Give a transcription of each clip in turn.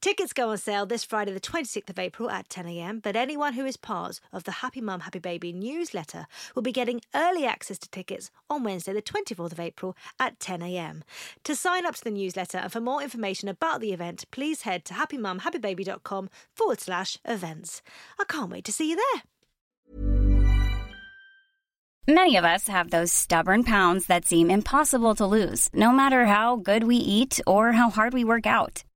Tickets go on sale this Friday the 26th of April at 10 a.m, but anyone who is part of the Happy Mum, Happy Baby newsletter will be getting early access to tickets on Wednesday the 24th of April at 10 a.m. To sign up to the newsletter and for more information about the event, please head to happymumhappybaby.com/events. I can't wait to see you there. Many of us have those stubborn pounds that seem impossible to lose, no matter how good we eat or how hard we work out.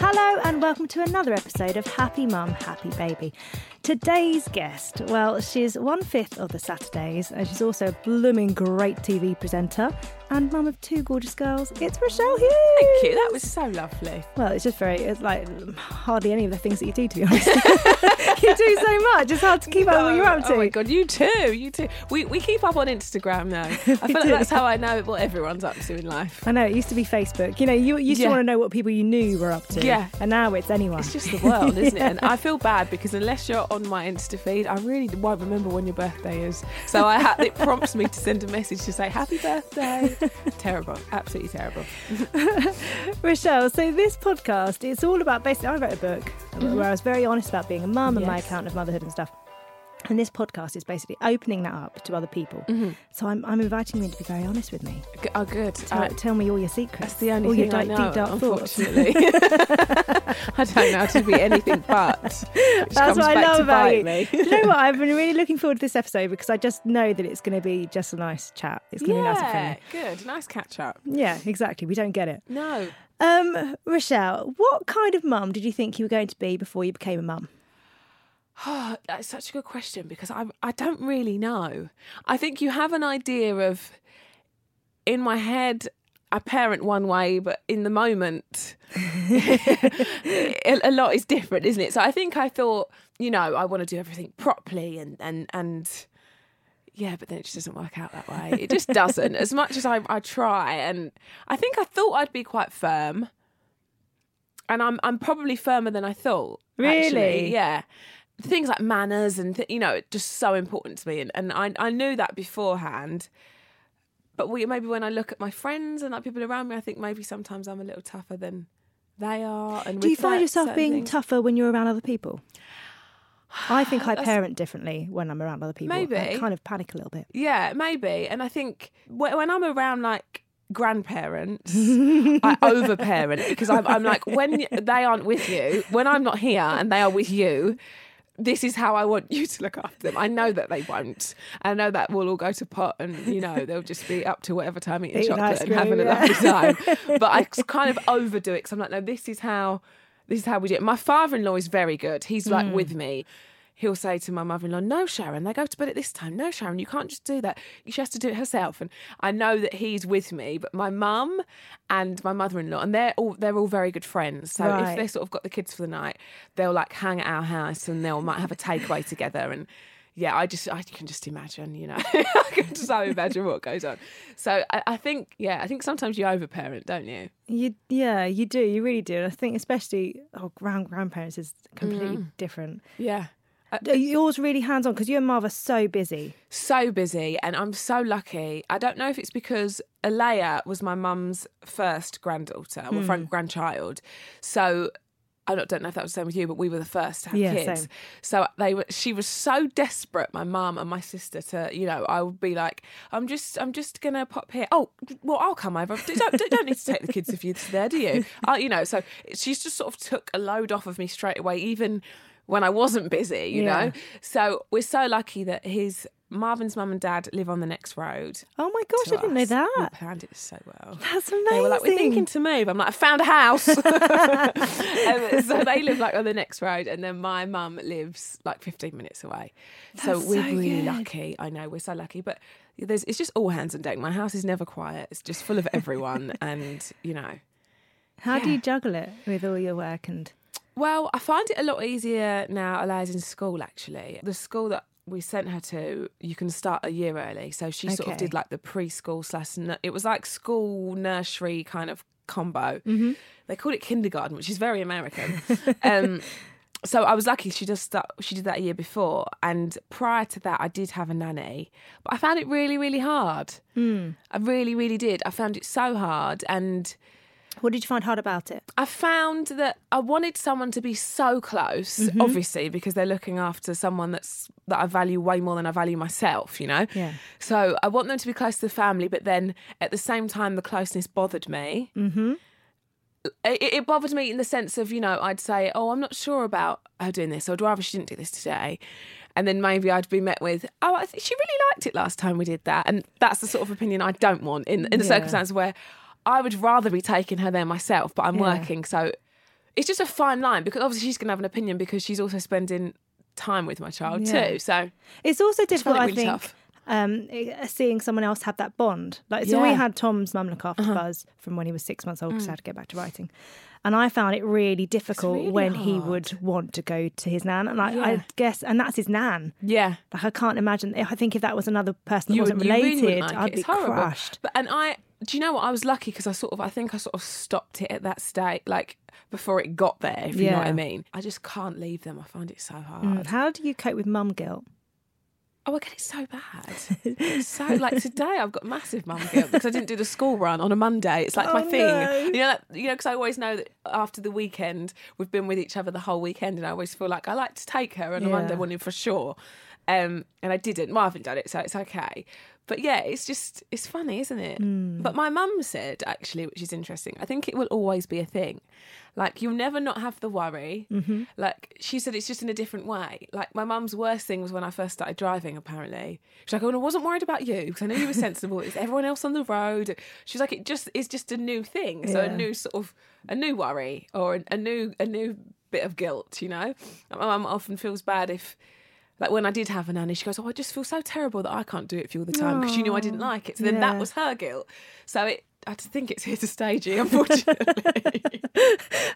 Hello and welcome to another episode of Happy Mum, Happy Baby. Today's guest, well, she's one-fifth of The Saturdays and she's also a blooming great TV presenter and mum of two gorgeous girls. It's Rochelle Hughes. Thank you, that was so lovely. Well, it's just it's like hardly any of the things that you do, to be honest. You do so much, it's hard to keep up with what you're up to. Oh my God, you too. We keep up on Instagram now. I feel like that's how I know what everyone's up to in life. I know, it used to be Facebook. You know, you used to want to know what people you knew were up to. Yeah. And now it's anyone. It's just the world, isn't it? And I feel bad because unless you're on my Insta feed, I really won't remember when your birthday is. So it prompts me to send a message to say happy birthday. Terrible, absolutely terrible. Rochelle, so this podcast, it's all about basically, I wrote a book where I was very honest about being a mum and my account of motherhood and stuff. And this podcast is basically opening that up to other people. Mm-hmm. So I'm inviting them to be very honest with me. Oh, good. Tell me all your secrets. That's the only thing I know, deep, dark unfortunately. I don't know how to be anything but. That's what I love about you. You know what? I've been really looking forward to this episode because I just know that it's going to be just a nice chat. It's going to be nice and friendly. Good. Nice catch up. Yeah, exactly. We don't get it. No. Rochelle, what kind of mum did you think you were going to be before you became a mum? Oh, that's such a good question because I don't really know. I think you have an idea of, in my head, I parent one way, but in the moment, a lot is different, isn't it? So I think I thought, I want to do everything properly and yeah, but then it just doesn't work out that way. It just doesn't. As much as I try, and I think I thought I'd be quite firm, and I'm probably firmer than I thought. Really? Actually. Yeah. Things like manners and, just so important to me. And I knew that beforehand. But maybe when I look at my friends and like people around me, I think maybe sometimes I'm a little tougher than they are. And do you find yourself being tougher when you're around other people? I think I parent differently when I'm around other people. Maybe. I kind of panic a little bit. Yeah, maybe. And I think when I'm around, like, grandparents, I overparent because I'm like, when they aren't with you, when I'm not here and they are with you, this is how I want you to look after them. I know that they won't. I know that we'll all go to pot and, you know, they'll just be up to whatever time eating chocolate cream, and having a lovely time. But I kind of overdo it because I'm like, no, this is how we do it. My father-in-law is very good. He's like with me. He'll say to my mother-in-law, no, Sharon, they go to bed at this time. No, Sharon, you can't just do that. She has to do it herself. And I know that he's with me, but my mum and my mother-in-law, and they're all very good friends. So If they sort of got the kids for the night, they'll like hang at our house and they'll might have a takeaway together. And yeah, I can just imagine, you know, I can so imagine what goes on. So I think sometimes you overparent, don't you? You do. You really do. And I think especially grandparents is completely different. Yeah. Yours really hands-on because you and Marv are so busy and I'm so lucky. I don't know if it's because Alaia was my mum's first granddaughter, my grandchild, so I don't know if that was the same with you, but we were the first to have kids. Same. So she was so desperate, my mum and my sister, to, you know, I would be like, I'm just going to pop here. Oh, well, I'll come over. Don't need to take the kids if you're there, do you? You know, so she's just sort of took a load off of me straight away, even when I wasn't busy, you know. So we're so lucky that Marvin's mum and dad live on the next road. Oh my gosh, I didn't know that. We planned it so well. That's amazing. They were like, we're thinking to move. I'm like, I found a house. So they live like on the next road, and then my mum lives like 15 minutes away. So we're really lucky. I know, we're so lucky, but it's just all hands on deck. My house is never quiet. It's just full of everyone, and you know. How do you juggle it with all your work and? Well, I find it a lot easier now. Alaia's in school, actually. The school that we sent her to, you can start a year early. So she sort of did like the preschool / it was like school nursery kind of combo. Mm-hmm. They called it kindergarten, which is very American. So I was lucky she did that a year before. And prior to that, I did have a nanny. But I found it really, really hard. Mm. I really, really did. I found it so hard. And what did you find hard about it? I found that I wanted someone to be so close, obviously, because they're looking after someone that I value way more than I value myself, you know? Yeah. So I want them to be close to the family, but then at the same time, the closeness bothered me. Mm-hmm. It bothered me in the sense of, you know, I'd say, oh, I'm not sure about her doing this. I'd rather she didn't do this today. And then maybe I'd be met with, oh, I think she really liked it last time we did that. And that's the sort of opinion I don't want in the circumstance where I would rather be taking her there myself, but I'm working. So it's just a fine line because obviously she's going to have an opinion because she's also spending time with my child too. So it's also difficult, I think, seeing someone else have that bond. Like, so we had Tom's mum look after Buzz from when he was 6 months old because I had to go back to writing. And I found it really difficult when he would want to go to his nan. And I guess, and that's his nan. Yeah. Like, I can't imagine. I think if that was another person that wasn't related, really like I'd be crushed. Do you know what? I was lucky because I think I stopped it at that stage, like before it got there, if you know what I mean. I just can't leave them. I find it so hard. How do you cope with mum guilt? Oh, I get it so bad. It's so, like, today I've got massive mum guilt because I didn't do the school run on a Monday. It's like my thing. No. You know, because I always know that after the weekend, we've been with each other the whole weekend and I always feel like I like to take her on a Monday morning for sure. And I didn't. Marvin done it, so it's okay. But yeah, it's funny, isn't it? Mm. But my mum said, actually, which is interesting, I think it will always be a thing. Like, you'll never not have the worry. Mm-hmm. Like, she said it's just in a different way. Like, my mum's worst thing was when I first started driving, apparently. She's like, oh, I wasn't worried about you because I knew you were sensible. It's everyone else on the road. She's like, it's just a new thing. So a new sort of, a new worry or a new bit of guilt, you know? My mum often feels bad if... Like when I did have a nanny, she goes, oh, I just feel so terrible that I can't do it for you all the time because she knew I didn't like it. So then that was her guilt. So I think it's here to stay, G, unfortunately.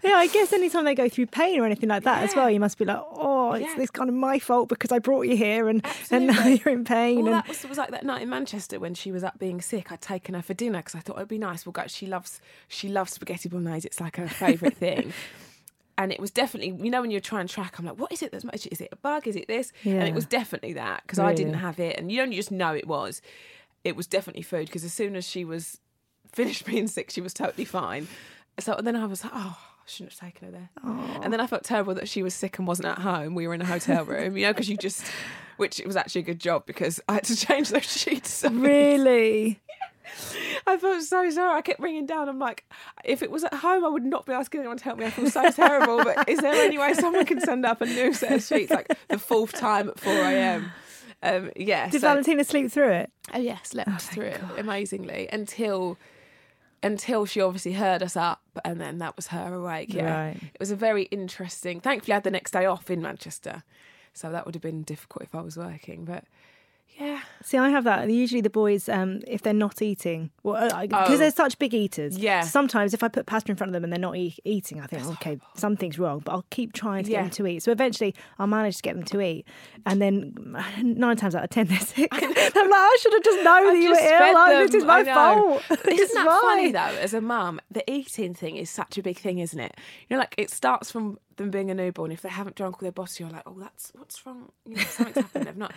Yeah, I guess any time they go through pain or anything like that as well, you must be like, oh, it's kind of my fault because I brought you here and now you're in pain. Well, that was like that night in Manchester when she was up being sick. I'd taken her for dinner because I thought it'd be nice. We'll go. She loves spaghetti bolognese. It's like her favourite thing. And it was definitely, you know, when you're trying to track, I'm like, what is it that's much? Is it a bug? Is it this? Yeah. And it was definitely that because I didn't have it. And you don't just know it was. It was definitely food because as soon as she was finished being sick, she was totally fine. So then I was like, oh, I shouldn't have taken her there. Aww. And then I felt terrible that she was sick and wasn't at home. We were in a hotel room, you know, because you just, which it was actually a good job because I had to change those sheets. Really? I felt so sorry. I kept ringing down. I'm like, if it was at home, I would not be asking anyone to help me. I feel so terrible. But is there any way someone can send up a new set of sheets, like the fourth time at 4 a.m? Yeah. Did Valentina sleep through it? Oh, yeah, slept through it, amazingly, until she obviously heard us up, and then that was her awake. Yeah, right. It was a very interesting. Thankfully, I had the next day off in Manchester, so that would have been difficult if I was working, but. Yeah. See, I have that. Usually the boys, if they're not eating, because they're such big eaters. Yeah. Sometimes if I put pasta in front of them and they're not eating, I think, okay, something's wrong, but I'll keep trying to get them to eat. So eventually I'll manage to get them to eat. And then 9 times out of 10, they're sick. I'm like, I should have just known that you were ill. Like, this is my fault. Isn't that funny, though, as a mum? The eating thing is such a big thing, isn't it? You know, like it starts from them being a newborn. If they haven't drunk all their bottle, you're like, oh, that's what's wrong. You know, something's happened. They've not.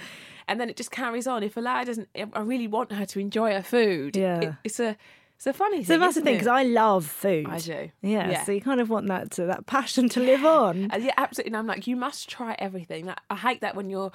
And then it just carries on. If Alaia doesn't, I really want her to enjoy her food. Yeah, it's a funny thing. So that's the thing, because I love food. I do. Yeah. So you kind of want that passion to live on. Yeah, absolutely. And I'm like, you must try everything. Like, I hate that when you're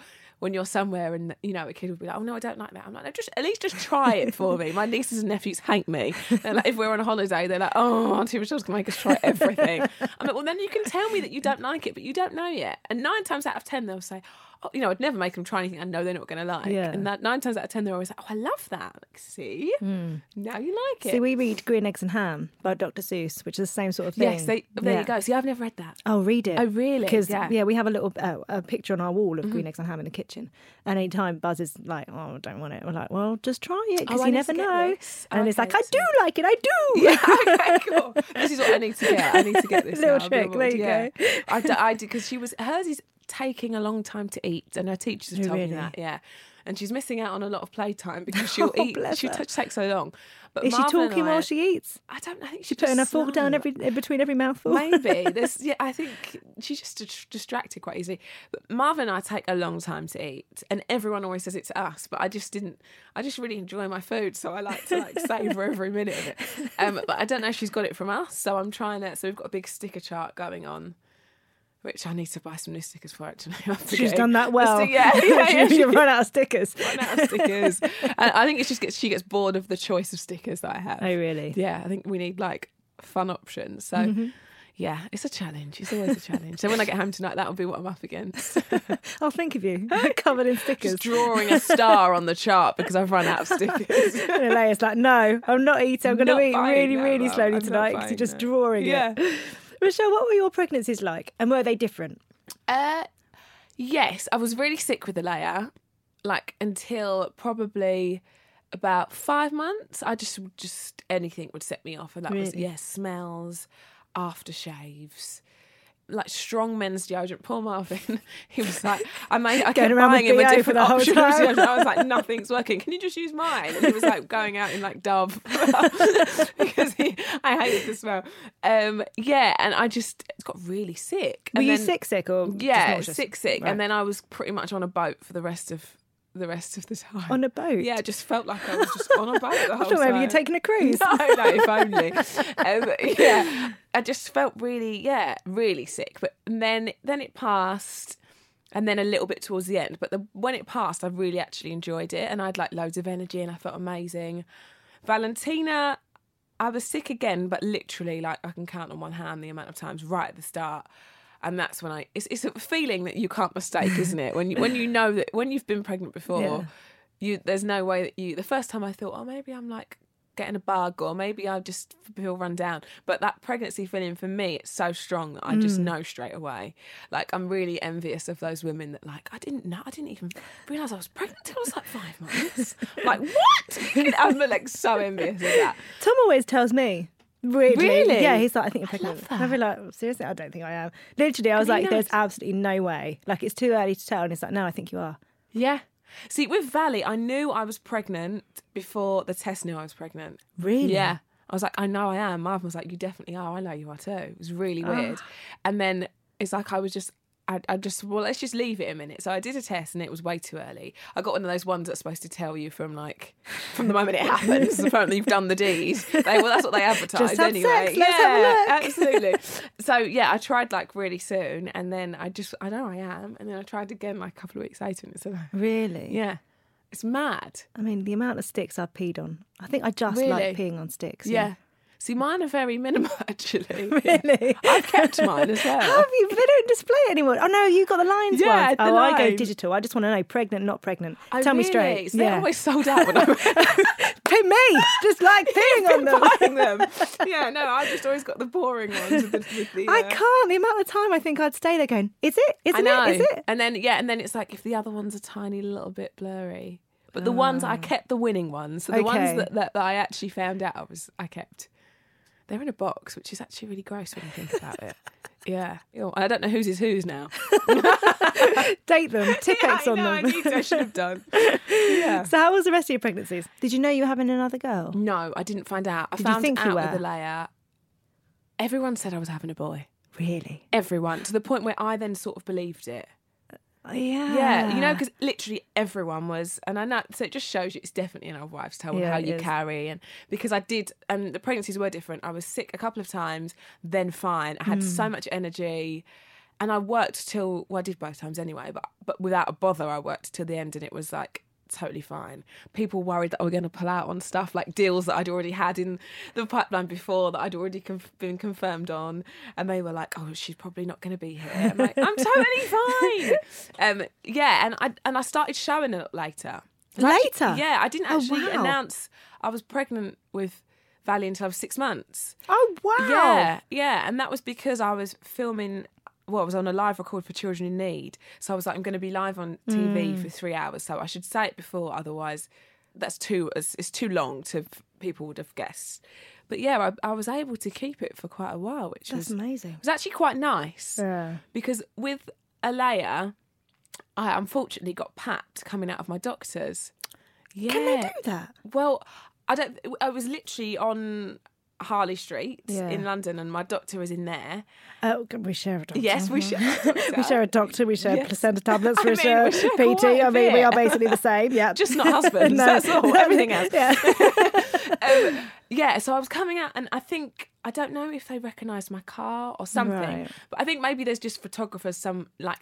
somewhere and you know a kid will be like, oh no, I don't like that. I'm like, no, at least try it for me. My nieces and nephews hate me. They're like, if we're on a holiday, they're like, oh, Auntie Rochelle's gonna make us try everything. I'm like, well, then you can tell me that you don't like it, but you don't know yet. And 9 times out of 10, they'll say, oh, you know, I'd never make them try anything I know they're not going to like. Yeah. And that 9 times out of 10, they're always like, oh, I love that. Like, see, now you like it. See, we read Green Eggs and Ham by Dr. Seuss, which is the same sort of thing. Yes, there you go. See, I've never read that. Oh, read it. Oh, really? Because, yeah, we have a little a picture on our wall of Green Eggs and Ham in the kitchen. And any time Buzz is like, oh, I don't want it. We're like, well, just try it because you never know. And okay, it's like, I do like it. I do. Yeah, okay, cool. This is what I need to get. I need to get this little now. Trick. There you go. I did, because hers is taking a long time to eat, and her teachers have told me that, and she's missing out on a lot of playtime because she'll eat. She takes so long. But is Marvin she talking while she eats? I don't know. I think she's putting her fork down between every mouthful. Maybe. I think she's just distracted quite easily. But Marvin and I take a long time to eat, and everyone always says it's us, but I just didn't. I just really enjoy my food, so I like to savour every minute of it. But I don't know if she's got it from us, so I'm trying that. So we've got a big sticker chart going on, which I need to buy some new stickers for, actually. She's done that well. She'll run out of stickers. And I think it's just she gets bored of the choice of stickers that I have. Oh, really? Yeah, I think we need, fun options. So, it's a challenge. It's always a challenge. So when I get home tonight, that'll be what I'm up against. I'll think of you, covered in stickers. Just drawing a star on the chart because I've run out of stickers. And Alaia's like, no, I'm not eating. I'm going to eat really slowly tonight because you're just drawing it. Rochelle, what were your pregnancies like, and were they different? Yes, I was really sick with Alaia, until probably about 5 months. I just anything would set me off, and that was smells, aftershaves, strong men's deodorant. Poor Marvin, he was like, I kept buying him a different option of deodorant. I was like, nothing's working. Can you just use mine? And he was going out in Dove because I hated the smell. And I just got really sick. And were you sick or sick? Right. And then I was pretty much on a boat for the rest of the time. On a boat? Yeah, it just felt like I was just on a boat the whole time. Maybe you're taking a cruise. No, if only. I just felt really sick. But then it passed, and then a little bit towards the end. But when it passed, I really actually enjoyed it, and I had loads of energy, and I felt amazing. Valentina, I was sick again, but literally I can count on one hand the amount of times right at the start. And that's when it's a feeling that you can't mistake, isn't it? When you know that when you've been pregnant before, there's no way that the first time I thought, oh, maybe I'm getting a bug, or maybe I just feel run down. But that pregnancy feeling for me, it's so strong that I just know straight away. I'm really envious of those women that I didn't even realise I was pregnant until I was 5 months. What? I'm so envious of that. Tom always tells me. Really? Yeah, he's like, I think you're pregnant. I feel like, seriously, I don't think I am. Literally, I was there's absolutely no way. It's too early to tell. And he's like, no, I think you are. Yeah. See, with Valley, I knew I was pregnant before the test knew I was pregnant. Really? Yeah. I was like, I know I am. Marvin was like, you definitely are. I know you are too. It was really weird. And then it's I was just I just, well, let's just leave it a minute. So I did a test and it was way too early. I got one of those ones that's supposed to tell you from the moment it happens. Apparently you've done the deed. Well, that's what they advertise just have anyway. Sex, let's have a look. Absolutely. So yeah, I tried really soon, and then I know I am, and then I tried again a couple of weeks later, and it said, really? Yeah. It's mad. I mean, the amount of sticks I've peed on. I think I just like peeing on sticks. Yeah. See, mine are very minimal, actually. Really? I've kept mine as well. Have you? They don't display it anymore. Oh, no, you got the lines ones. The lines. I go digital. I just want to know, pregnant, not pregnant. Tell me straight. So they're always sold out when I'm... Pin me! Just like peeing on them. Yeah, no, I've just always got the boring ones. I can't. The amount of time I think I'd stay there going, is it? Isn't it? Is it? And then, yeah, and then it's like, if the other ones are tiny, little bit blurry. But the ones, I kept the winning ones. So the ones that I actually found out, I kept... They're in a box, which is actually really gross when you think about it. Yeah. I don't know whose is whose now. Date them. Tipex on them. I should have done. Yeah. So how was the rest of your pregnancies? Did you know you were having another girl? No, I didn't find out. Did you think you were? With Alaia. Everyone said I was having a boy. Really? Everyone. To the point where I then sort of believed it. Yeah. Yeah, because literally everyone was, and I know, so it just shows you it's definitely an old wives' tale on how you carry. And because I did, and the pregnancies were different. I was sick a couple of times, then fine. I had so much energy, and I worked till, well, I did both times anyway, but without a bother, I worked till the end, and it was totally fine. People worried that I were going to pull out on stuff like deals that I'd already had in the pipeline before that I'd already been confirmed on, and they were like, oh, she's probably not going to be here. I'm like, I'm totally fine. And I started showing it later. I didn't actually announce I was pregnant with Valley until I was 6 months. Oh wow. Yeah And that was because I was filming, I was on a live record for Children in Need. So I was like, I'm going to be live on TV for 3 hours. So I should say it before, otherwise it's too long to, people would have guessed. But yeah, I was able to keep it for quite a while, which was amazing. It was actually quite nice. Yeah. Because with Alaia, I unfortunately got papped coming out of my doctor's. Yeah. Can they do that? Well, I was literally on Harley Street in London, and my doctor was in there. Oh, we share a doctor. Yes, we share a doctor. We share a doctor, we share placenta tablets, we share PT. We are basically the same, yeah. Just not husbands, no. That's all, everything else. Yeah. So I was coming out, and I think, I don't know if they recognised my car or something, but I think maybe there's just photographers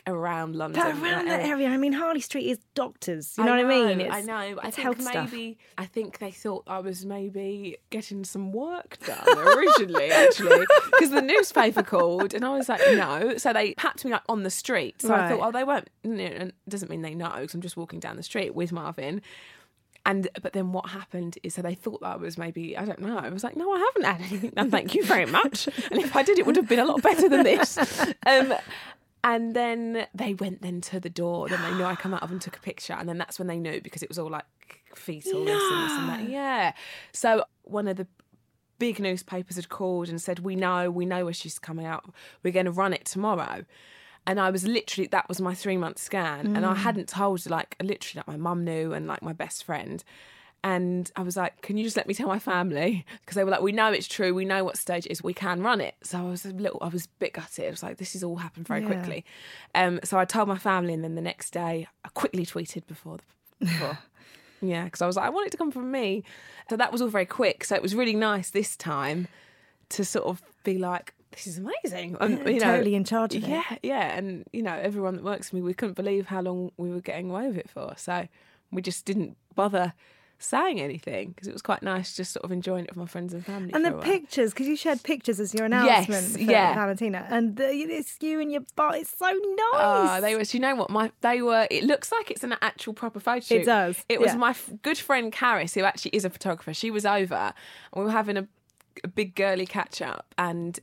around London. But around that area. I mean, Harley Street is doctors, you know what I mean? It's, I know. But I think they thought I was maybe getting some work done originally, actually, because the newspaper called, and I was like, no. So they papped me on the street. So I thought, oh, they won't, and it doesn't mean they know, because I'm just walking down the street with Marvin. But then what happened is, so they thought that was maybe, I don't know. I was like, no, I haven't had anything done, thank you very much. And if I did, it would have been a lot better than this. And then they went to the door. Then they knew I come out of and took a picture. And then that's when they knew, because it was all fetal and this and that. Yeah. So one of the big newspapers had called and said, we know where she's coming out. We're going to run it tomorrow. And I was literally, that was my 3 month scan. And I hadn't told, my mum knew and my best friend. And I was like, can you just let me tell my family? Because they were like, we know it's true. We know what stage it is. We can run it. So I was a bit gutted. I was like, this has all happened very quickly. So I told my family, and then the next day I quickly tweeted before. Yeah, because I was like, I want it to come from me. So that was all very quick. So it was really nice this time to sort of be like, this is amazing. I'm totally in charge of it. Yeah. And, everyone that works for me, we couldn't believe how long we were getting away with it for. So we just didn't bother saying anything, because it was quite nice just sort of enjoying it with my friends and family. And the pictures, because you shared pictures as your announcement for Valentina. And it's you and your bar. It's so nice. Oh, they were, it looks like it's an actual proper photo shoot. It does. It was my good friend Caris, who actually is a photographer. She was over, and we were having a big girly catch up, and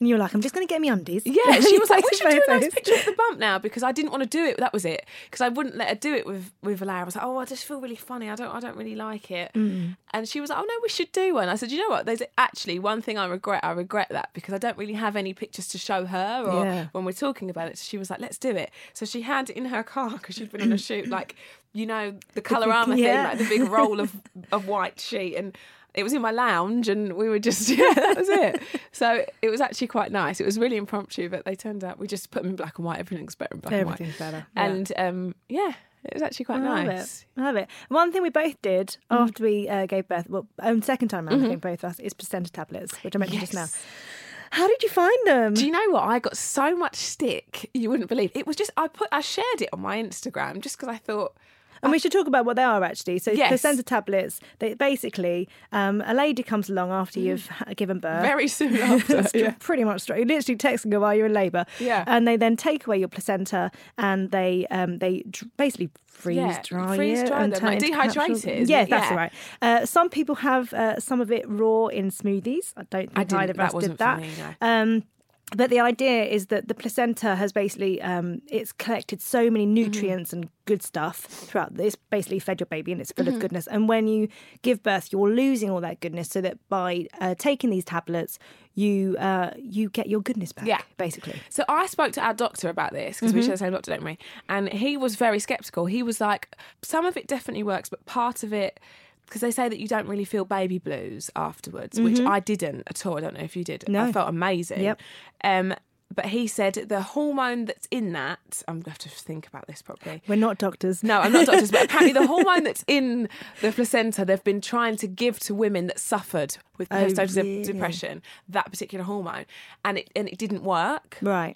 you're like, I'm just going to get me undies. Yeah, she was like, we should do a nice picture of the bump now, because I didn't want to do it. That was it, because I wouldn't let her do it with Alaia. I was like, oh, I just feel really funny. I don't really like it. And she was like, oh no, we should do one. I said, you know what? There's actually one thing I regret that, because I don't really have any pictures to show her or when we're talking about it. So she was like, let's do it. So she had in her car, because she'd been on a shoot, the Colorama thing, the big roll of white sheet, and It was in my lounge and we were just, yeah, that was it. So it was actually quite nice. It was really impromptu, but they turned out, we just put them in black and white. Everything's better in black and white. Everything's better. Yeah. And yeah, it was actually quite nice. I love it. One thing we both did after we gave birth, well, second time around, I think both of us, is placenta tablets, which I mentioned just now. How did you find them? Do you know what? I got so much stick, you wouldn't believe. It was just, I shared it on my Instagram just because I thought... And we should talk about what they are, actually. So placenta tablets, they basically, a lady comes along after you've given birth. Very soon after. Pretty much straight. You're literally texting her while you're in labour. Yeah. And they then take away your placenta and they basically freeze dry and turn them, like, dehydrate it. Yeah, that's right. Some people have some of it raw in smoothies. I don't think either of us did that. But the idea is that the placenta has basically, it's collected so many nutrients and good stuff throughout. It's basically fed your baby and it's full of goodness. And when you give birth, you're losing all that goodness, so that by taking these tablets, you get your goodness back, basically. So I spoke to our doctor about this, because we share the same doctor, don't we? And he was very sceptical. He was like, some of it definitely works, but part of it... Because they say that you don't really feel baby blues afterwards, which I didn't at all. I don't know if you did. No. I felt amazing. Yep. But he said the hormone that's in that, I'm going to have to think about this properly. We're not doctors. No, I'm not doctors. But apparently the hormone that's in the placenta, they've been trying to give to women that suffered with postnatal depression, that particular hormone. And it didn't work. Right.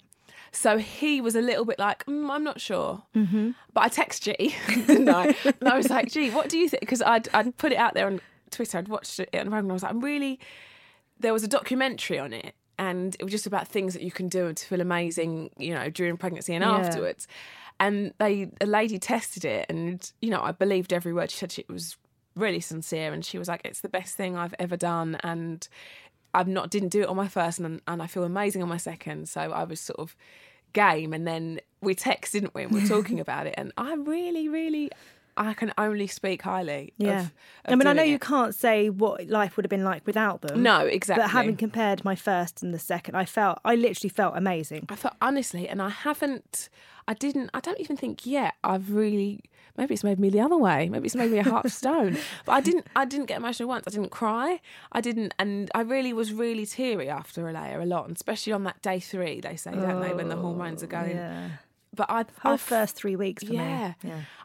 So he was a little bit like, I'm not sure. But I texted G, didn't I? And I was like, G, what do you think? Because I'd put it out there on Twitter. I'd watched it on Rogan. I was like, there was a documentary on it. And it was just about things that you can do to feel amazing, you know, during pregnancy and afterwards. And a lady tested it. And, you know, I believed every word she said. It was really sincere. And she was like, it's the best thing I've ever done. And... I didn't do it on my first and I feel amazing on my second. So I was sort of game. And then we texted, didn't we? And we're talking about it. And I really, really, I can only speak highly of I mean, I know you can't say what life would have been like without them. No, exactly. But having compared my first and the second, I literally felt amazing. I felt, honestly, and I don't even think yet I've really... Maybe it's made me the other way. Maybe it's made me a heart of stone. But I didn't get emotional once. I didn't cry. And I really was really teary after Alaia a lot, and especially on that day 3, they say, don't they, when the hormones are going. Yeah. But our first 3 weeks for me. Yeah.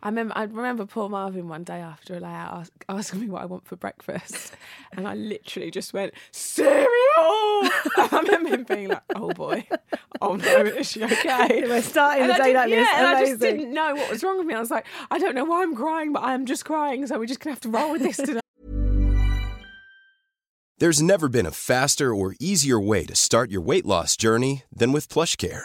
I remember poor Marvin one day after Alaia asking me what I want for breakfast. And I literally just went, cereal! I remember him being like, oh boy, oh no, is she okay? We're starting the day like this. And I just didn't know what was wrong with me. I was like, I don't know why I'm crying, but I'm just crying, so we're just going to have to roll with this today. There's never been a faster or easier way to start your weight loss journey than with PlushCare.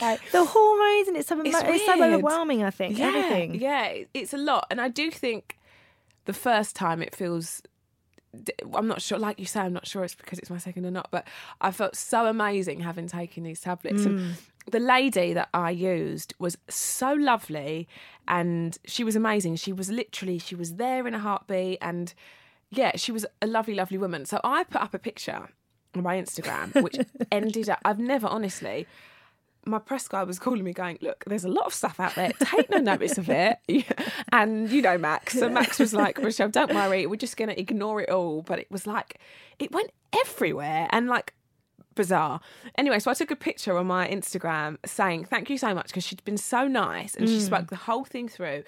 Like, the hormones, and it's so overwhelming, I think, everything. Yeah, it's a lot. And I do think the first time it feels, I'm not sure, like you say, I'm not sure it's because it's my second or not, but I felt so amazing having taken these tablets. And the lady that I used was so lovely and she was amazing. She was there in a heartbeat, and yeah, she was a lovely, lovely woman. So I put up a picture on my Instagram, which ended up, I've never honestly... My press guy was calling me going, look, there's a lot of stuff out there. Take no notice of it. And you know Max. So Max was like, Rochelle, don't worry. We're just going to ignore it all. But it was like, it went everywhere and like bizarre. Anyway, so I took a picture on my Instagram saying, thank you so much, because she'd been so nice and she spoke the whole thing through.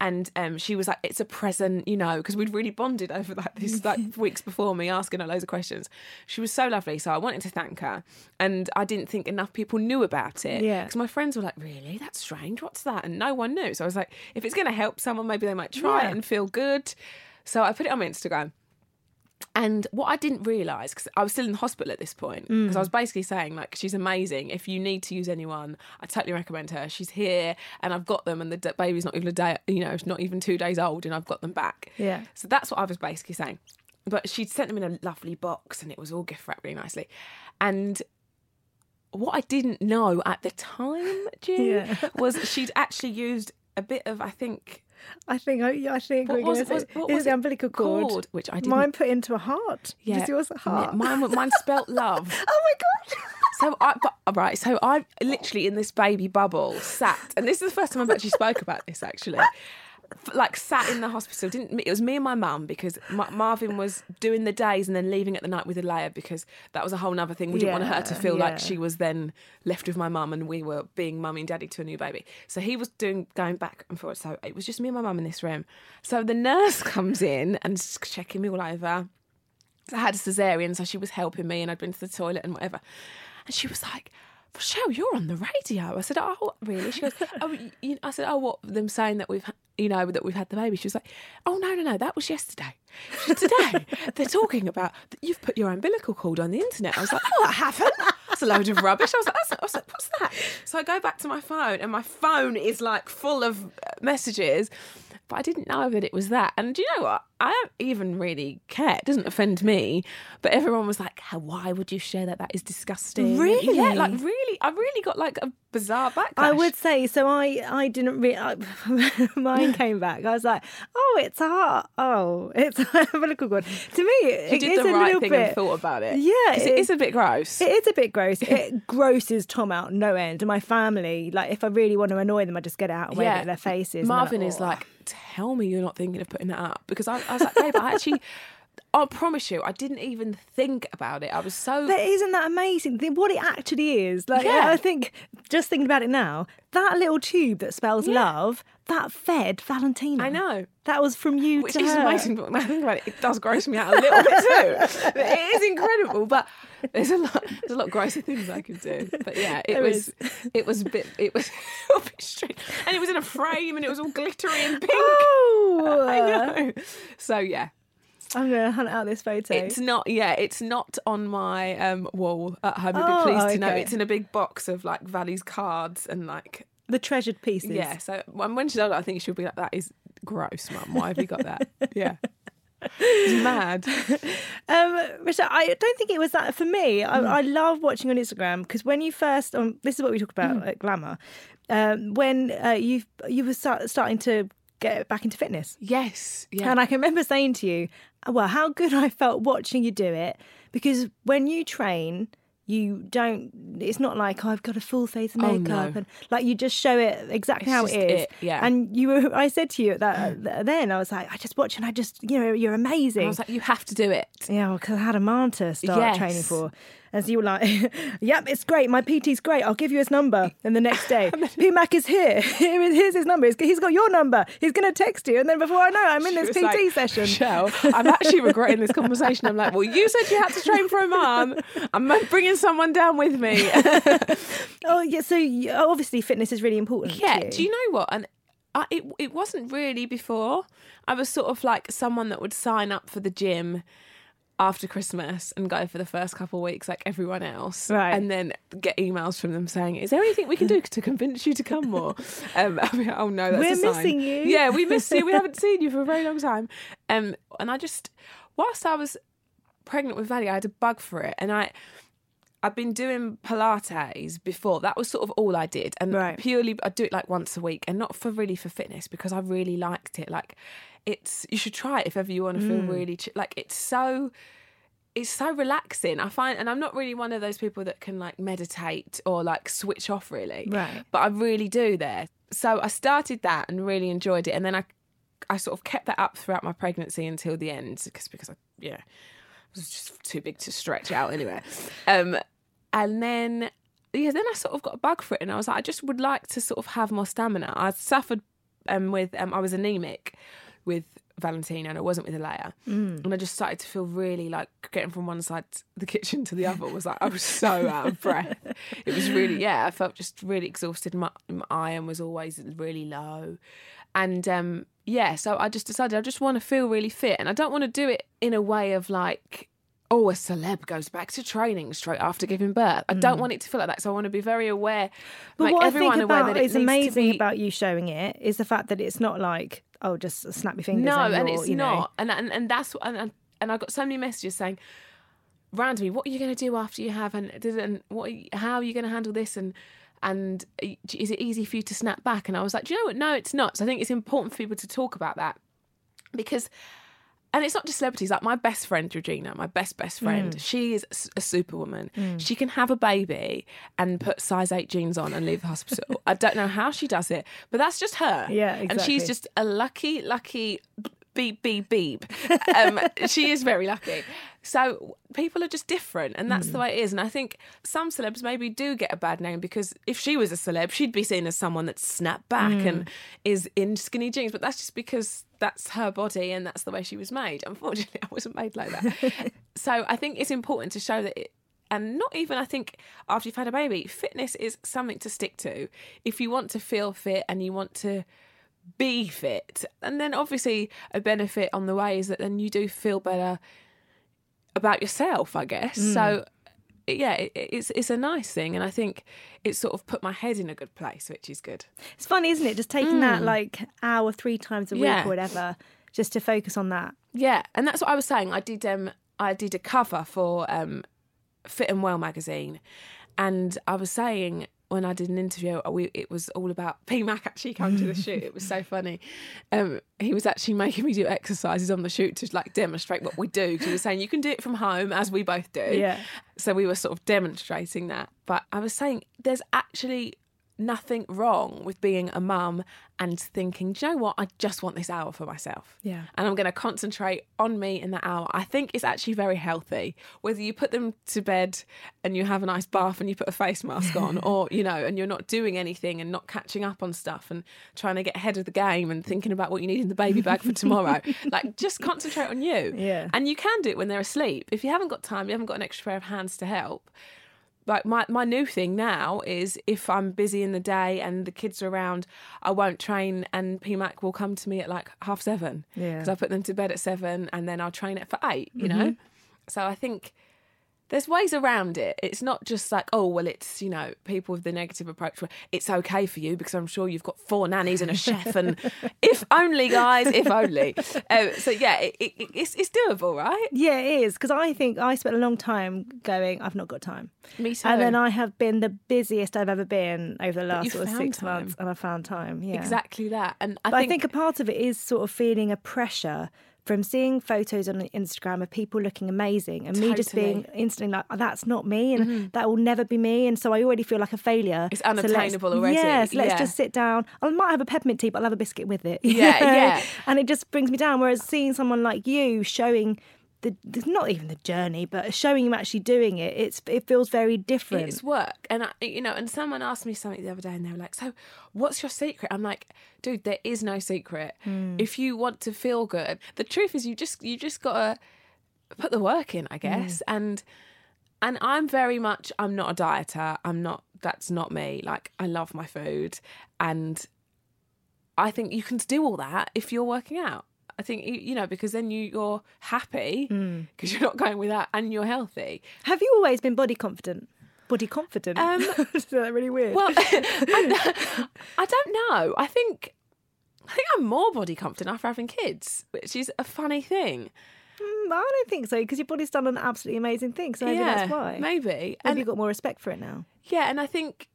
And she was like, it's a present, you know, because we'd really bonded over that this like weeks before, me asking her loads of questions. She was so lovely. So I wanted to thank her. And I didn't think enough people knew about it. Yeah. Because my friends were like, really? That's strange. What's that? And no one knew. So I was like, if it's going to help someone, maybe they might try it and feel good. So I put it on my Instagram. And what I didn't realise, because I was still in the hospital at this point, because I was basically saying, like, she's amazing. If you need to use anyone, I totally recommend her. She's here and I've got them, and the baby's not even a day, you know, not even 2 days old, and I've got them back. Yeah. So that's what I was basically saying. But she'd sent them in a lovely box and it was all gift wrapped really nicely. And what I didn't know at the time, June, was she'd actually used a bit of, I think it was the umbilical cord, which I didn't. Mine put into a heart. Yeah. Was yours a heart? Mine spelt love. Oh my god! So I literally in this baby bubble sat, and this is the first time I've actually spoke about this actually. Like sat in the hospital. It was me and my mum, because Marvin was doing the days and then leaving at the night with Alaia, because that was a whole other thing. We didn't want her to feel like she was then left with my mum and we were being mummy and daddy to a new baby. So he was going back and forth. So it was just me and my mum in this room. So the nurse comes in and checking me all over. I had a cesarean, so she was helping me and I'd been to the toilet and whatever. And she was like, Rochelle, you're on the radio. I said, oh, really? She goes, oh, I said, oh, what, them saying that we've had the baby? She was like, oh, no, that was yesterday. She said, today, they're talking about that you've put your umbilical cord on the internet. I was like, oh, I haven't. That's a load of rubbish. I was like, what's that? So I go back to my phone and my phone is like full of messages. But I didn't know that it was that. And do you know what? I don't even really care. It doesn't offend me. But everyone was like, why would you share that? That is disgusting. Really? Yeah, like really. I really got like a bizarre backlash. I would say, so I didn't really, mine came back. I was like, oh, it's a heart. Oh, it's a umbilical cord. To me, it is a little bit. You did the right thing and thought about it. Yeah. Because it is a bit gross. It is a bit gross. It grosses Tom out no end. And my family, like if I really want to annoy them, I just get it out and wave it in their faces. Marvin is like, tell me you're not thinking of putting that up, because I was like, babe, I promise you, I didn't even think about it. I was so... But isn't that amazing? What it actually is. Like, yeah. I think, just thinking about it now, that little tube that spells love, that fed Valentina. I know. That was from you to her. Which is amazing, but when I think about it, it does gross me out a little bit too. It is incredible, but there's a lot grosser things I could do. But yeah, it was a bit strange. And it was in a frame and it was all glittery and pink. Oh! I know. So yeah. I'm going to hunt out this photo. It's not on my wall at home. I'd be pleased to know. It's in a big box of like Valley's cards and like... The treasured pieces. Yeah, so when she's older, I think she'll be like, that is gross, Mum. Why have you got that? Yeah. It's mad. Rochelle, I don't think it was that for me. I love watching on Instagram, because when you first... this is what we talk about at Glamour. When you were starting to... get back into fitness. Yes. Yeah. And I can remember saying to you, well, how good I felt watching you do it, because when you train, you don't, it's not like, I've got a full face of makeup. No. And like, you just show it exactly how it is. Yeah. And I said to you that then, I was like, I just watch and I just, you know, you're amazing. And I was like, you have to do it. Yeah, because I had a man to start training for. And so you were like, yep, it's great. My PT's great. I'll give you his number. And the next day, P-Mac is here. Here's his number. He's got your number. He's going to text you. And then before I know it, I'm in this PT session. Rochelle, I'm actually regretting this conversation. I'm like, well, you said you had to train for a mum. I'm bringing someone down with me. Oh, yeah. So obviously fitness is really important. Yeah. Do you know what? And it wasn't really before. I was sort of like someone that would sign up for the gym after Christmas and go for the first couple of weeks like everyone else, right? And then get emails from them saying, is there anything we can do to convince you to come more? I mean, oh no, that's a sign. We're missing you. Yeah, we miss you. We haven't seen you for a very long time. And I just, whilst I was pregnant with Valentina, I had a bug for it, and I'd been doing Pilates before. That was sort of all I did, and purely I'd do it like once a week, and not for really for fitness, because I really liked it. Like, you should try it if ever you want to feel really like it's so relaxing, I find. And I'm not really one of those people that can like meditate or like switch off really, but I really do there. So I started that and really enjoyed it, and then I sort of kept that up throughout my pregnancy until the end, because I was just too big to stretch out anyway. And then then I sort of got a bug for it, and I was like, I just would like to sort of have more stamina. I suffered I was anemic with Valentina, and I wasn't with Alaia. And I just started to feel really like getting from one side of the kitchen to the other was like, I was so out of breath. It was really, I felt just really exhausted. My iron was always really low. And so I just decided I just want to feel really fit, and I don't want to do it in a way of like, oh, a celeb goes back to training straight after giving birth. I don't want it to feel like that, so I want to be very aware. But like, what everyone I think about that it's amazing to be... about you showing it is the fact that it's not like, oh, just snap your fingers. No, and it's not. And that's and I got so many messages saying, randomly, what are you going to do after you have, and what? How are you going to handle this, and is it easy for you to snap back? And I was like, do you know what? No, it's not. So I think it's important for people to talk about that, because. And it's not just celebrities. Like my best friend, Regina, my best friend, she is a superwoman. She can have a baby and put size 8 jeans on and leave the hospital. I don't know how she does it, but that's just her. Yeah, exactly. And she's just a lucky, beep, beep, beep. She is very lucky. So people are just different, and that's the way it is. And I think some celebs maybe do get a bad name because if she was a celeb, she'd be seen as someone that's snapped back and is in skinny jeans. But that's just because that's her body and that's the way she was made. Unfortunately, I wasn't made like that. So I think it's important to show that it, and not even, I think, after you've had a baby, fitness is something to stick to. If you want to feel fit and you want to be fit, and then obviously a benefit on the way is that then you do feel better about yourself, I guess. So yeah, it's a nice thing, and I think it sort of put my head in a good place, which is good. It's funny, isn't it, just taking that like hour 3 times a week or whatever, just to focus on that. Yeah, and that's what I was saying. I did a cover for Fit and Well magazine, and I was saying when I did an interview, it was all about P-Mac actually coming to the shoot. It was so funny. He was actually making me do exercises on the shoot to like demonstrate what we do. Because he was saying you can do it from home, as we both do. Yeah. So we were sort of demonstrating that. But I was saying there's actually nothing wrong with being a mum and thinking, do you know what? I just want this hour for myself. Yeah. And I'm going to concentrate on me in that hour. I think it's actually very healthy. Whether you put them to bed and you have a nice bath and you put a face mask on or, you know, and you're not doing anything and not catching up on stuff and trying to get ahead of the game and thinking about what you need in the baby bag for tomorrow. Like, just concentrate on you. Yeah. And you can do it when they're asleep. If you haven't got time, you haven't got an extra pair of hands to help. Like my new thing now is if I'm busy in the day and the kids are around, I won't train, and P-Mac will come to me at like 7:30 because I put them to bed at 7 and then I'll train it for 8, you know? So I think there's ways around it. It's not just like, oh, well, it's, you know, people with the negative approach where it's okay for you because I'm sure you've got 4 nannies and a chef and if only, guys, if only. So, yeah, it's doable, right? Yeah, it is, because I think I spent a long time going, I've not got time. Me too. And then I have been the busiest I've ever been over the last 6 months, and I found time. Yeah. Exactly that. And I think a part of it is sort of feeling a pressure from seeing photos on Instagram of people looking amazing and me just being instantly like, oh, that's not me and that will never be me. And so I already feel like a failure. It's unobtainable already. Yes, yeah, so let's just sit down. I might have a peppermint tea, but I'll have a biscuit with it. Yeah, yeah. And it just brings me down. Whereas seeing someone like you showing not even the journey, but showing you actually doing it, it feels very different. It's work. And, and someone asked me something the other day and they were like, so what's your secret? I'm like, dude, there is no secret. If you want to feel good, the truth is you just gotta put the work in, I guess. And I'm not a dieter. That's not me. Like, I love my food, and I think you can do all that if you're working out. I think, because then you're happy because you're not going without and you're healthy. Have you always been body confident? Body confident? Is that really weird? Well, I don't know. I think I'm more body confident after having kids, which is a funny thing. I don't think so, because your body's done an absolutely amazing thing. So maybe that's why. Maybe. And you've got more respect for it now. Yeah, and I think...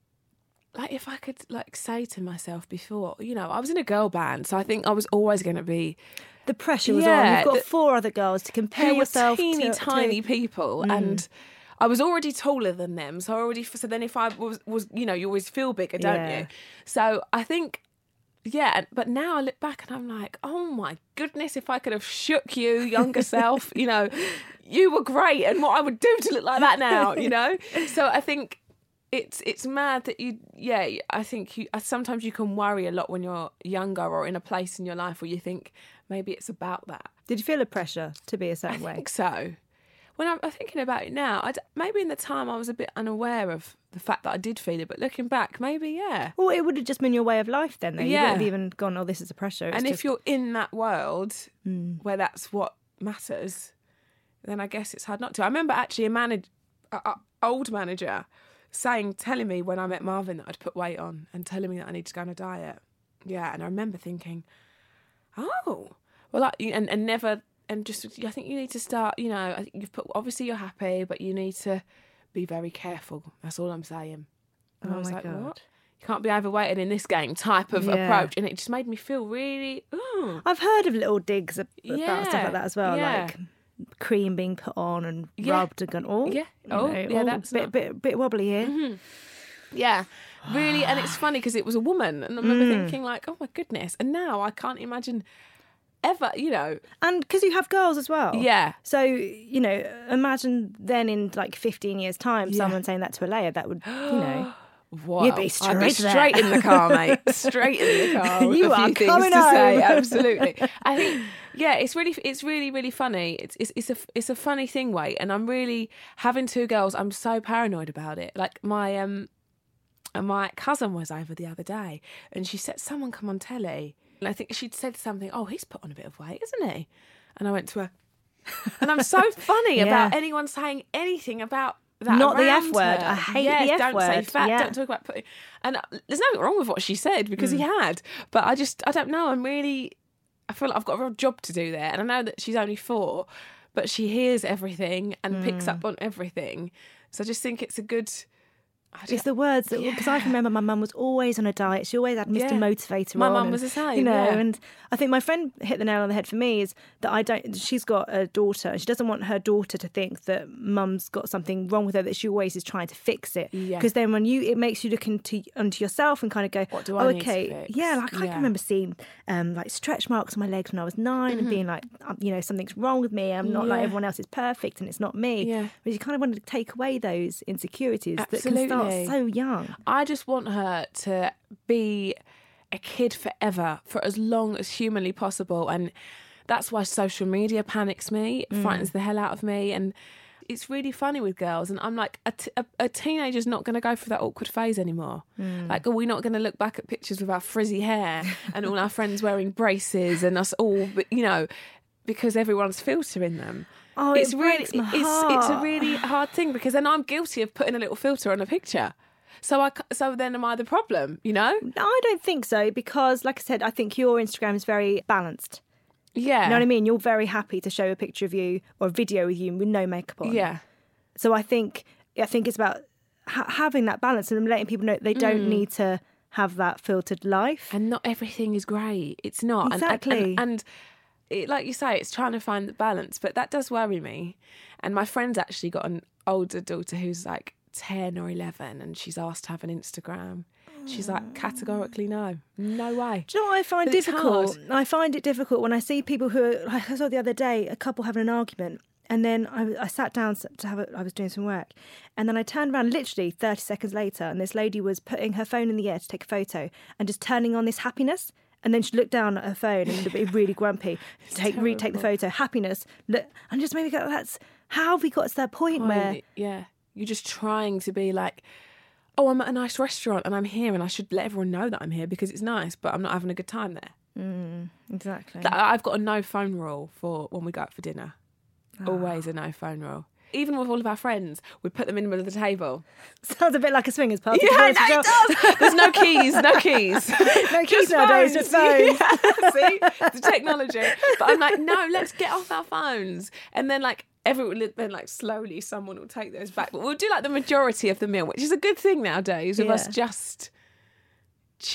like if I could like say to myself before, I was in a girl band, so I think I was always going to be... the pressure was on. You've got 4 other girls to compare yourself to. Teeny, tiny people, and I was already taller than them, so then if I was you always feel bigger, don't you? So I think... yeah, but now I look back and I'm like, oh my goodness, if I could have shook you, younger self, you were great, and what I would do to look like that now, So I think... It's mad that I think sometimes you can worry a lot when you're younger or in a place in your life where you think maybe it's about that. Did you feel a pressure to be a certain way? I think so. When I'm thinking about it now, maybe in the time I was a bit unaware of the fact that I did feel it, but looking back, maybe, yeah. Well, it would have just been your way of life then, though. Yeah. You wouldn't have even gone, oh, this is a pressure. It's if you're in that world where that's what matters, then I guess it's hard not to. I remember actually an old manager... telling me when I met Marvin that I'd put weight on and telling me that I need to go on a diet. Yeah, and I remember thinking, oh, well, I think you need to start, you know, I think obviously you're happy, but you need to be very careful. That's all I'm saying. And I was like, God. What? You can't be overweighted in this game type of approach. And it just made me feel really, I've heard of little digs about stuff like that as well, like cream being put on and rubbed and gone, that's a bit wobbly here. Mm-hmm. Yeah, really, and it's funny because it was a woman, and I remember thinking like, oh my goodness, and now I can't imagine ever, you know. And because you have girls as well. Yeah. So, you know, imagine then in like 15 years' time, someone saying that to Alaia, that would, you know... Wow. You'd be straight in the car, mate. Straight in the car. With you a few are coming to home. Say. Absolutely. I think, yeah, it's really funny. It's a funny thing, Wait. And I'm really having two girls. I'm so paranoid about it. Like my cousin was over the other day, and she said someone come on telly, and I think she'd said something. Oh, he's put on a bit of weight, isn't he? And I went to her, and I'm so funny about anyone saying anything about. Not the F word. I hate the F word. Don't say fat. Yeah. Don't talk about putting. And there's nothing wrong with what she said because he had. But I don't know. I feel like I've got a real job to do there. And I know that she's only 4, but she hears everything and picks up on everything. So I just think it's a good. It's the words that, because I remember my mum was always on a diet. She always had Mr. Motivator on. My mum was the same, you know. Yeah. And I think my friend hit the nail on the head for me is that she's got a daughter, and she doesn't want her daughter to think that mum's got something wrong with her, that she always is trying to fix it. Because then when it makes you look onto yourself and kind of go, what do I need to fix? Yeah, like I can remember seeing like stretch marks on my legs when I was 9 and being like, you know, something's wrong with me. I'm not like everyone else is perfect and it's not me. Yeah. But you kind of want to take away those insecurities that can start so young. I just want her to be a kid forever, for as long as humanly possible, and that's why social media panics me. It frightens the hell out of me, and it's really funny with girls. And I'm like, a teenager's not going to go through that awkward phase anymore. Like, are we not going to look back at pictures with our frizzy hair and all our friends wearing braces and us all, you know, because everyone's filtering them? Oh, it's breaks my heart. It's a really hard thing, because then I'm guilty of putting a little filter on a picture. So then am I the problem, you know? No, I don't think so, because like I said, I think your Instagram is very balanced. Yeah. You know what I mean? You're very happy to show a picture of you or a video with you with no makeup on. Yeah. So I think it's about having that balance and letting people know that they don't need to have that filtered life. And not everything is grey. It's not. Exactly. And it, like you say, it's trying to find the balance, but that does worry me. And my friend's actually got an older daughter who's like 10 or 11, and she's asked to have an Instagram. She's like, categorically no way. Do you know what I find difficult? I find it difficult when I see people who are, like I saw the other day, a couple having an argument, and then I sat down to I was doing some work, and then I turned around literally 30 seconds later, and this lady was putting her phone in the air to take a photo and just turning on this happiness. And then she looked down at her phone and would be really grumpy. Retake the photo. Happiness. Look, and just maybe go, that's how have we got to that point where... Yeah. You're just trying to be like, oh, I'm at a nice restaurant and I'm here and I should let everyone know that I'm here because it's nice, but I'm not having a good time there. Exactly. I've got a no phone rule for when we go out for dinner. Ah. Always a no phone rule. Even with all of our friends, we put them in the middle of the table. Sounds a bit like a swingers party. Yeah, it does. There's no keys, no keys nowadays, just phones. Yeah, see, the technology. But I'm like, no, let's get off our phones. And then like slowly someone will take those back. But we'll do like the majority of the meal, which is a good thing nowadays with us just...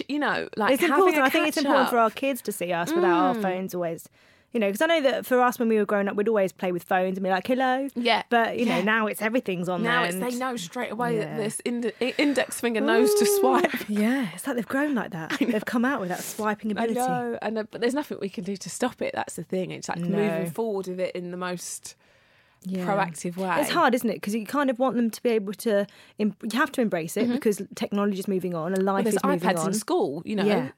You know, like it's having important. I think it's important for our kids to see us without our phones always... You know, because I know that for us when we were growing up, we'd always play with phones and be like, hello. Yeah. But, you know, now it's everything's on there. Now they know straight away that this index finger knows to swipe. Yeah, it's like they've grown like that. They've come out with that swiping ability. I know, but there's nothing we can do to stop it. That's the thing. It's like moving forward with it in the most proactive way. It's hard, isn't it? Because you kind of want them to be able to... you have to embrace it because technology is moving on and life is moving on. There's iPads in school, you know. Yeah.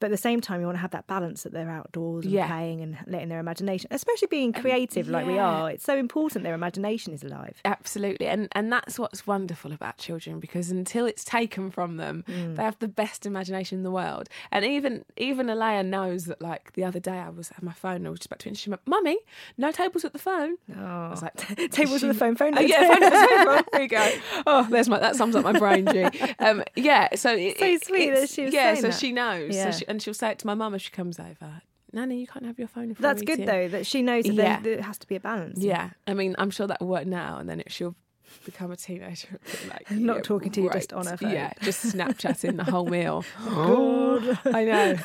But at the same time, you want to have that balance that they're outdoors and playing and letting their imagination, especially being creative like we are. It's so important their imagination is alive. Absolutely. And that's what's wonderful about children, because until it's taken from them, they have the best imagination in the world. And even Alaia knows that, like, the other day I was at my phone and I was just about to finish. She went, "Mummy, no tables at the phone." Oh. I was like, "Tables at the phone, phone." Phone at the table. There you go. Oh, that sums up my brain, G. So it's so sweet that she was saying that. She knows. Yeah. So she'll say it to my mum if she comes over. "Nanny, you can't have your phone if we're eating." That's good, though, that she knows that there has to be a balance. Yeah. I mean, I'm sure that will work now, and then she'll become a teenager. Like, not talking to you, just on her phone. Yeah, just Snapchatting the whole meal. Oh, God. I know.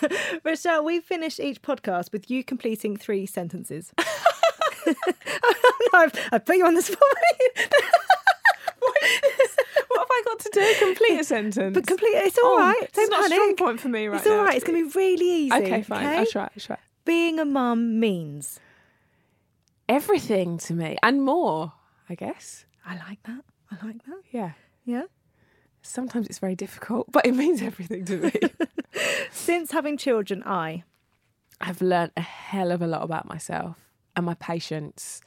Rochelle, we finish each podcast with you completing 3 sentences. I put you on the spot. To do complete a sentence, but complete it's all right. It's not panic. A strong point for me right now. It's all right. It's gonna be really easy. Okay, fine. Okay? I'll try. Being a mum means everything to me and more, I guess. I like that. Yeah. Sometimes it's very difficult, but it means everything to me. Since having children, I've learnt a hell of a lot about myself and my patience.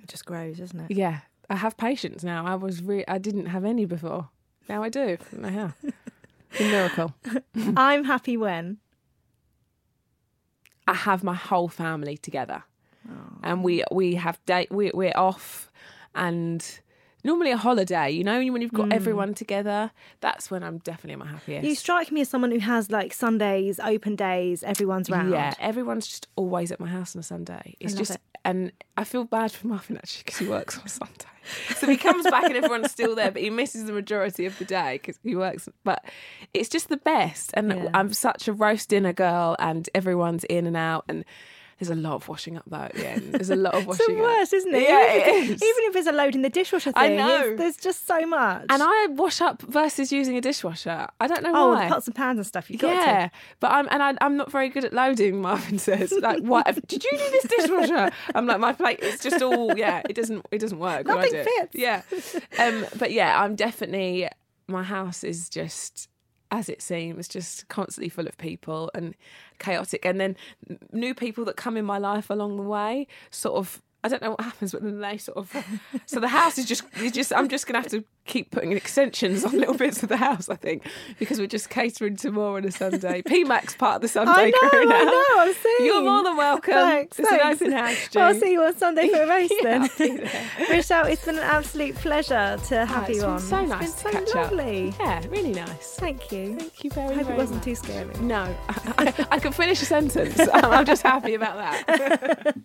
It just grows, isn't it? Yeah, I have patience now. I didn't have any before. Now I do. I don't know how. It's a miracle. I'm happy when I have my whole family together. Oh. And we have we're off, and normally a holiday, you know, when you've got everyone together, that's when I'm definitely my happiest. You strike me as someone who has, like, Sundays, open days, everyone's round. Yeah, everyone's just always at my house on a Sunday. It's just, and I feel bad for Marvin, actually, because he works on a Sunday. So he comes back and everyone's still there, but he misses the majority of the day because he works. But it's just the best. And I'm such a roast dinner girl, and everyone's in and out, and... there's a lot of washing up, though, at the end. There's a lot of washing up. It's the worst, isn't it? Yeah, it is. Even if it's a load in the dishwasher thing, I know. There's just so much. And I wash up versus using a dishwasher. I don't know why. Oh, the pots and pans and stuff, you've got to. Yeah, but I'm not very good at loading, Marvin says. Like, what? Did you do this dishwasher? I'm like, my plate, it's just all, it doesn't work. Nothing fits. Yeah. But yeah, I'm definitely, my house is just... as it seems, just constantly full of people and chaotic. And then new people that come in my life along the way, sort of, I don't know what happens, but then they sort of... so the house is just I'm just going to have to keep putting extensions on little bits of the house, I think, because we're just catering to more on a Sunday. P-Mac's part of the Sunday crew now. I know, I'm seeing. You're more than welcome. Thanks. It's an open house, June. I'll see you on Sunday for a race then. Rochelle, it's been an absolute pleasure to have you on. It's been so nice to catch up. It's been so lovely. Yeah, really nice. Thank you. Thank you very much. I hope it wasn't too scary. No, I could finish a sentence. I'm just happy about that.